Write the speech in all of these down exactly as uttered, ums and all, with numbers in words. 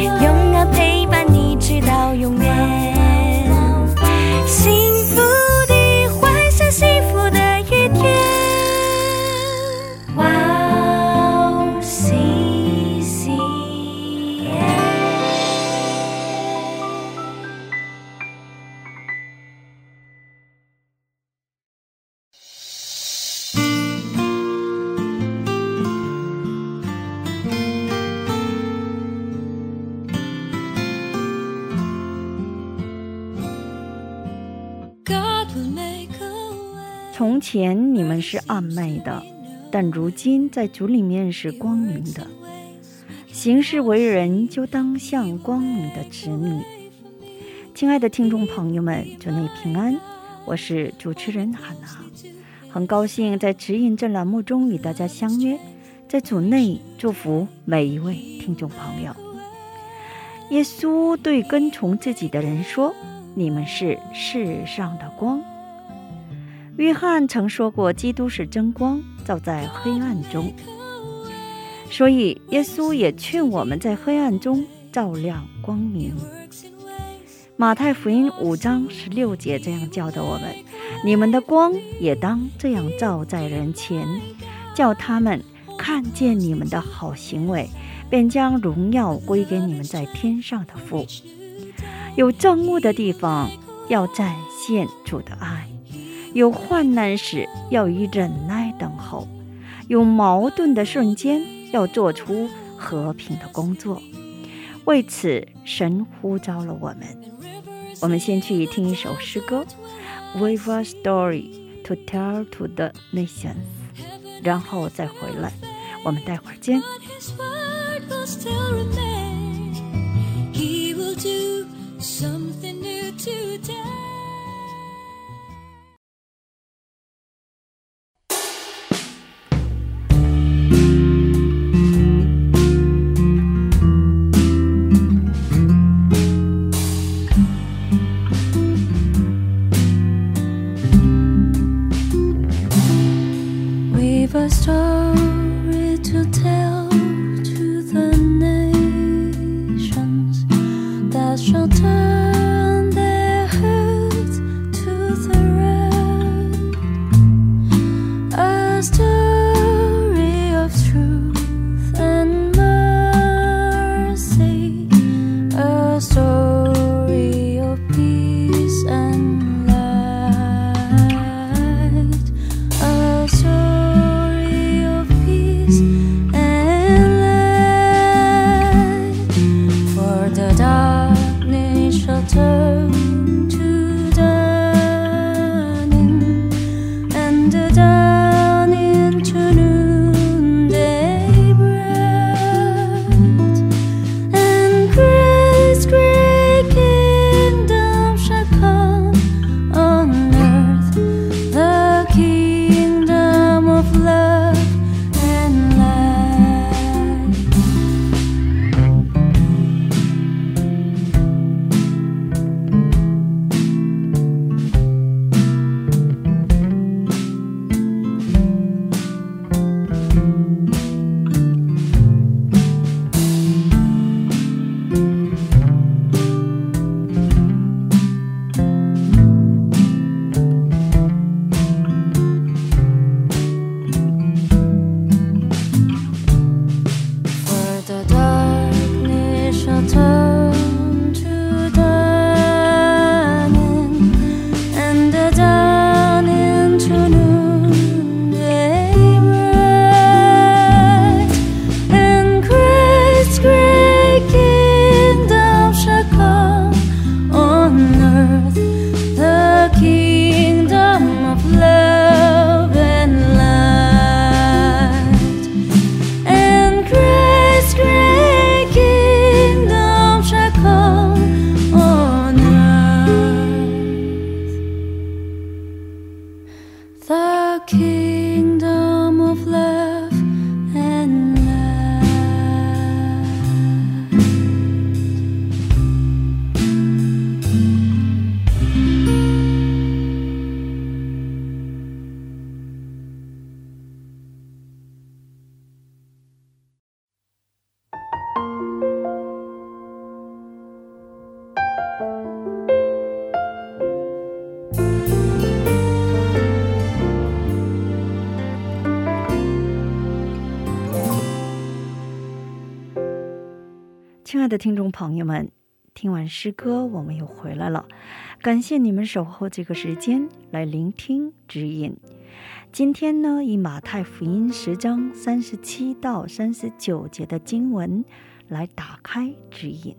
永远陪伴你直到永远前你们是暗昧的，但如今在主里面是光明的。行事为人就当向光明的直逆。亲爱的听众朋友们，主内平安，我是主持人韩娜，很高兴在指引这栏目中与大家相约，在主内祝福每一位听众朋友。耶稣对跟从自己的人说：“你们是世上的光。”约翰曾说过，基督是真光，照在黑暗中。所以耶稣也劝我们在黑暗中照亮光明。马太福音五章十六节这样教导我们：你们的光也当这样照在人前，叫他们看见你们的好行为，便将荣耀归给你们在天上的父。有憎恶的地方，要展现主的爱。有患难时，要以忍耐等候；有矛盾的瞬间，要做出和平的工作。为此，神呼召了我们。我们先去听一首诗歌 We have a story to tell to the nations， 然后再回来。我们待会儿见。Kingdom of love and light 亲爱的听众朋友们，听完诗歌我们又回来了，感谢你们守候这个时间来聆听指引。今天呢，以马太福音十章三十七到三十九节的经文来打开指引。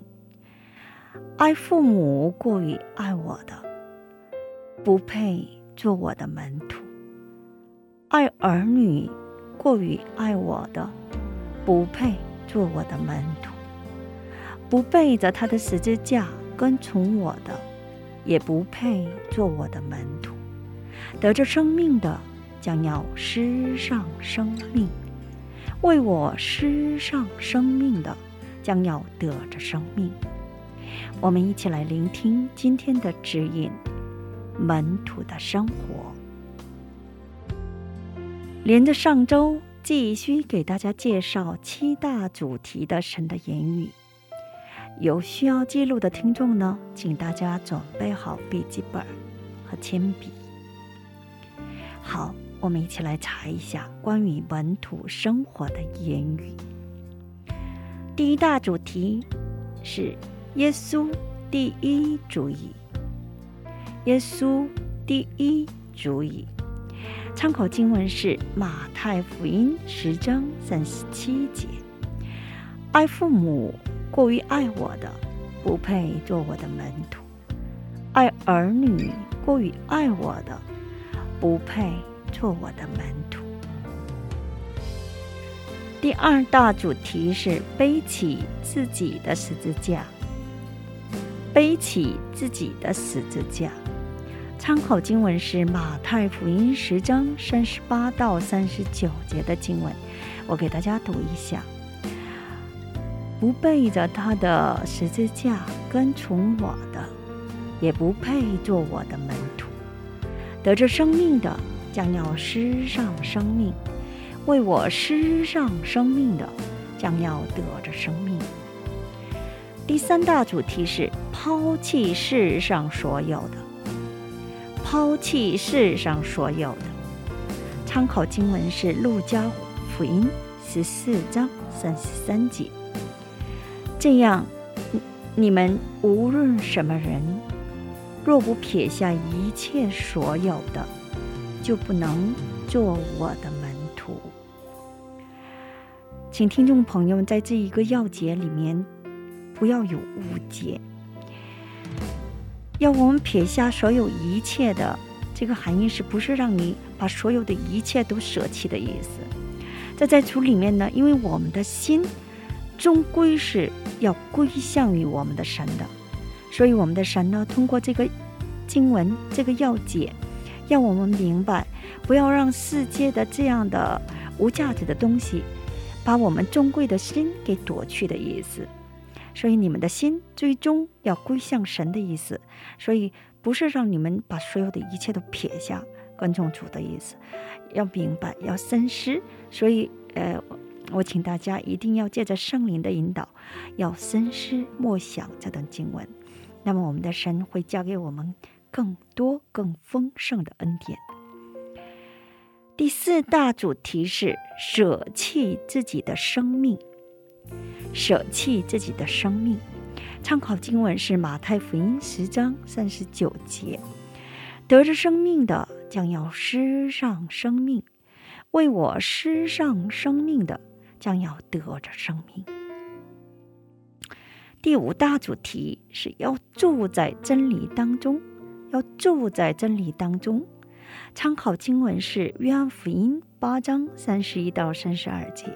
爱父母过于爱我的，不配做我的门徒；爱儿女过于爱我的，不配做我的门徒。不背着他的十字架跟从我的，也不配做我的门徒。得着生命的，将要失上生命；为我失上生命的，将要得着生命。我们一起来聆听今天的指引，门徒的生活。连着上周继续给大家介绍七大主题的神的言语，有需要记录的听众呢，请大家准备好笔记本和铅笔。好，我们一起来查一下关于门徒生活的言语。第一大主题是耶稣第一主义，耶稣第一主义。参考经文是马太福音十章三十七节：爱父母过于爱我的，不配做我的门徒；爱儿女过于爱我的，不配做我的门徒。第二大主题是背起自己的十字架，背起自己的十字架。参考经文是马太福音十章三十八到三十九节的经文，我给大家读一下：不背着他的十字架跟从我的，也不配做我的门徒。得着生命的，将要失上生命；为我失上生命的，将要得着生命。第三大主题是抛弃世上所有的，抛弃世上所有的。参考经文是路加福音十四章三十三节：这样，你们无论什么人，若不撇下一切所有的，就不能做我的门徒。请听众朋友们在这一个要节里面不要有误解，要我们撇下所有一切的这个含义，是不是让你把所有的一切都舍弃的意思。在在主里面呢，因为我们的心终归是要归向于我们的神的，所以我们的神呢，通过这个经文这个要解，让我们明白，不要让世界的这样的无价值的东西把我们尊贵的心给夺去的意思。所以你们的心最终要归向神的意思，所以不是让你们把所有的一切都撇下跟从主的意思，要明白，要深思。所以呃，我请大家一定要借着圣灵的引导，要深思默想这段经文，那么我们的神会加给我们更多更丰盛的恩典。第四大主题是舍弃自己的生命，舍弃自己的生命。参考经文是马太福音十章三十九节：得着生命的，将要失上生命；为我失上生命的，将要得着生命。第五大主题是要住在真理当中，要住在真理当中。参考经文是约翰福音八章三十一到三十二节：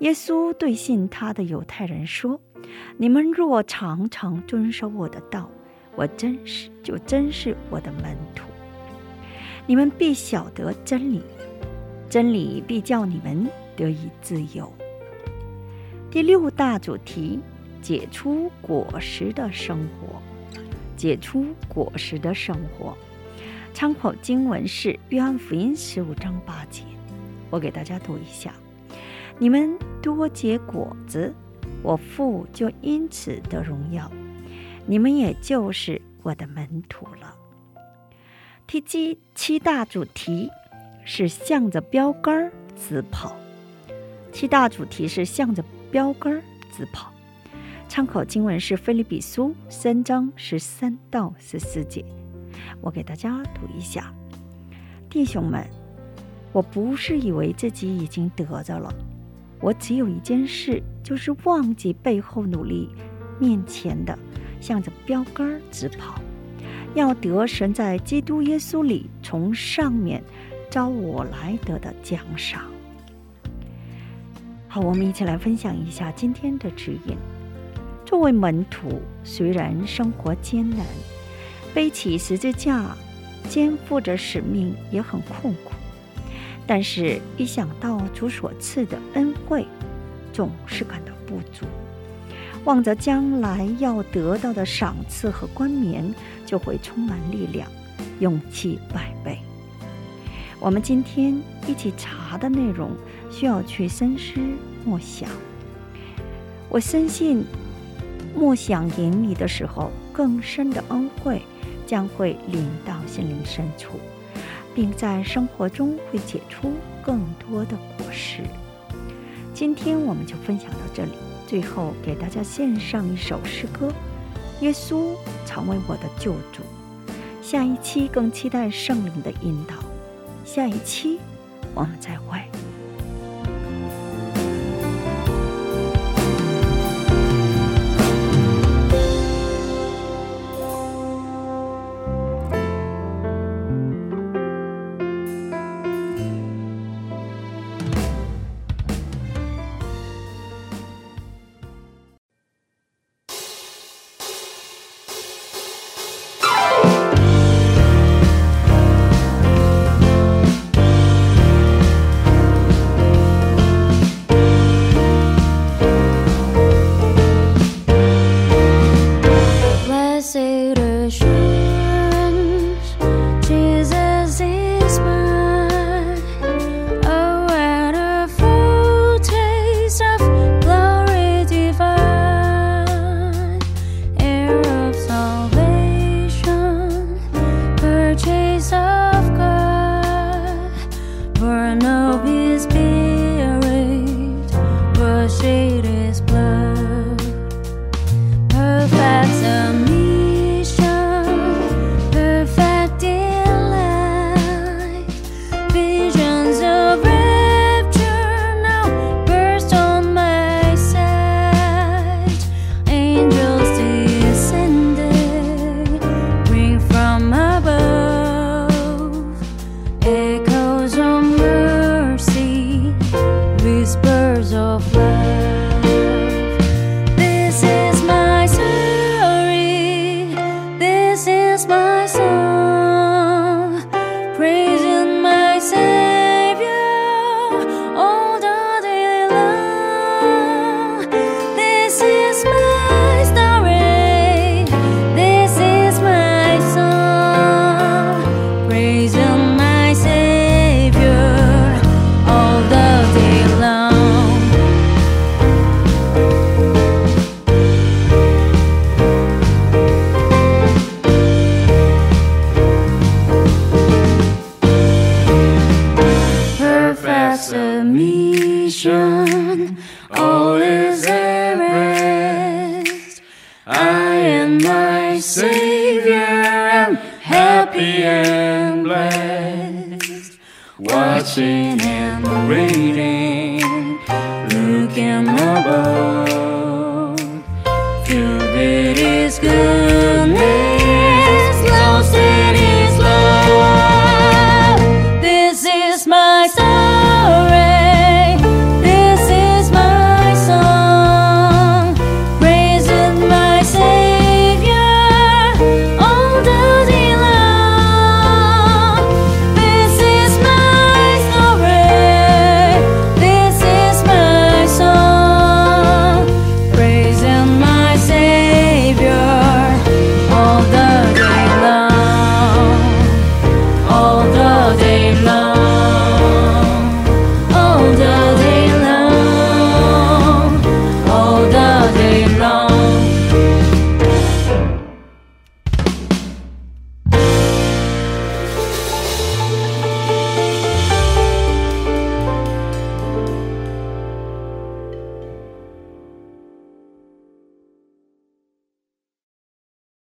耶稣对信他的犹太人说，你们若常常遵守我的道，我真是就真是我的门徒。你们必晓得真理，真理必叫你们得以自由。第六大主题，结出果实的生活，结出果实的生活。参考经文是约翰福音十五章八节，我给大家读一下：你们多结果子，我父就因此得荣耀，你们也就是我的门徒了。第七大主题是向着标杆直跑，七大主题是向着标杆直跑。唱口经文是《腓立比书》三章十三到十四节，我给大家读一下。弟兄们，我不是以为自己已经得着了，我只有一件事，就是忘记背后努力面前的，向着标杆直跑，要得神在基督耶稣里从上面招我来得的奖赏。好，我们一起来分享一下今天的指引。作为门徒，虽然生活艰难，背起十字架肩负着使命也很困苦，但是一想到主所赐的恩惠，总是感到不足，望着将来要得到的赏赐和冠冕，就会充满力量，勇气百倍。我们今天一起查的内容需要去深思默想，我深信默想引你的时候，更深的恩惠将会临到心灵深处，并在生活中会结出更多的果实。今天我们就分享到这里，最后给大家献上一首诗歌，耶稣常为我的救主。下一期更期待圣灵的引导，下一期我们再会。All is at rest. I am my Savior, am happy and blessed. Watching and reading, looking above, feel it is goodness.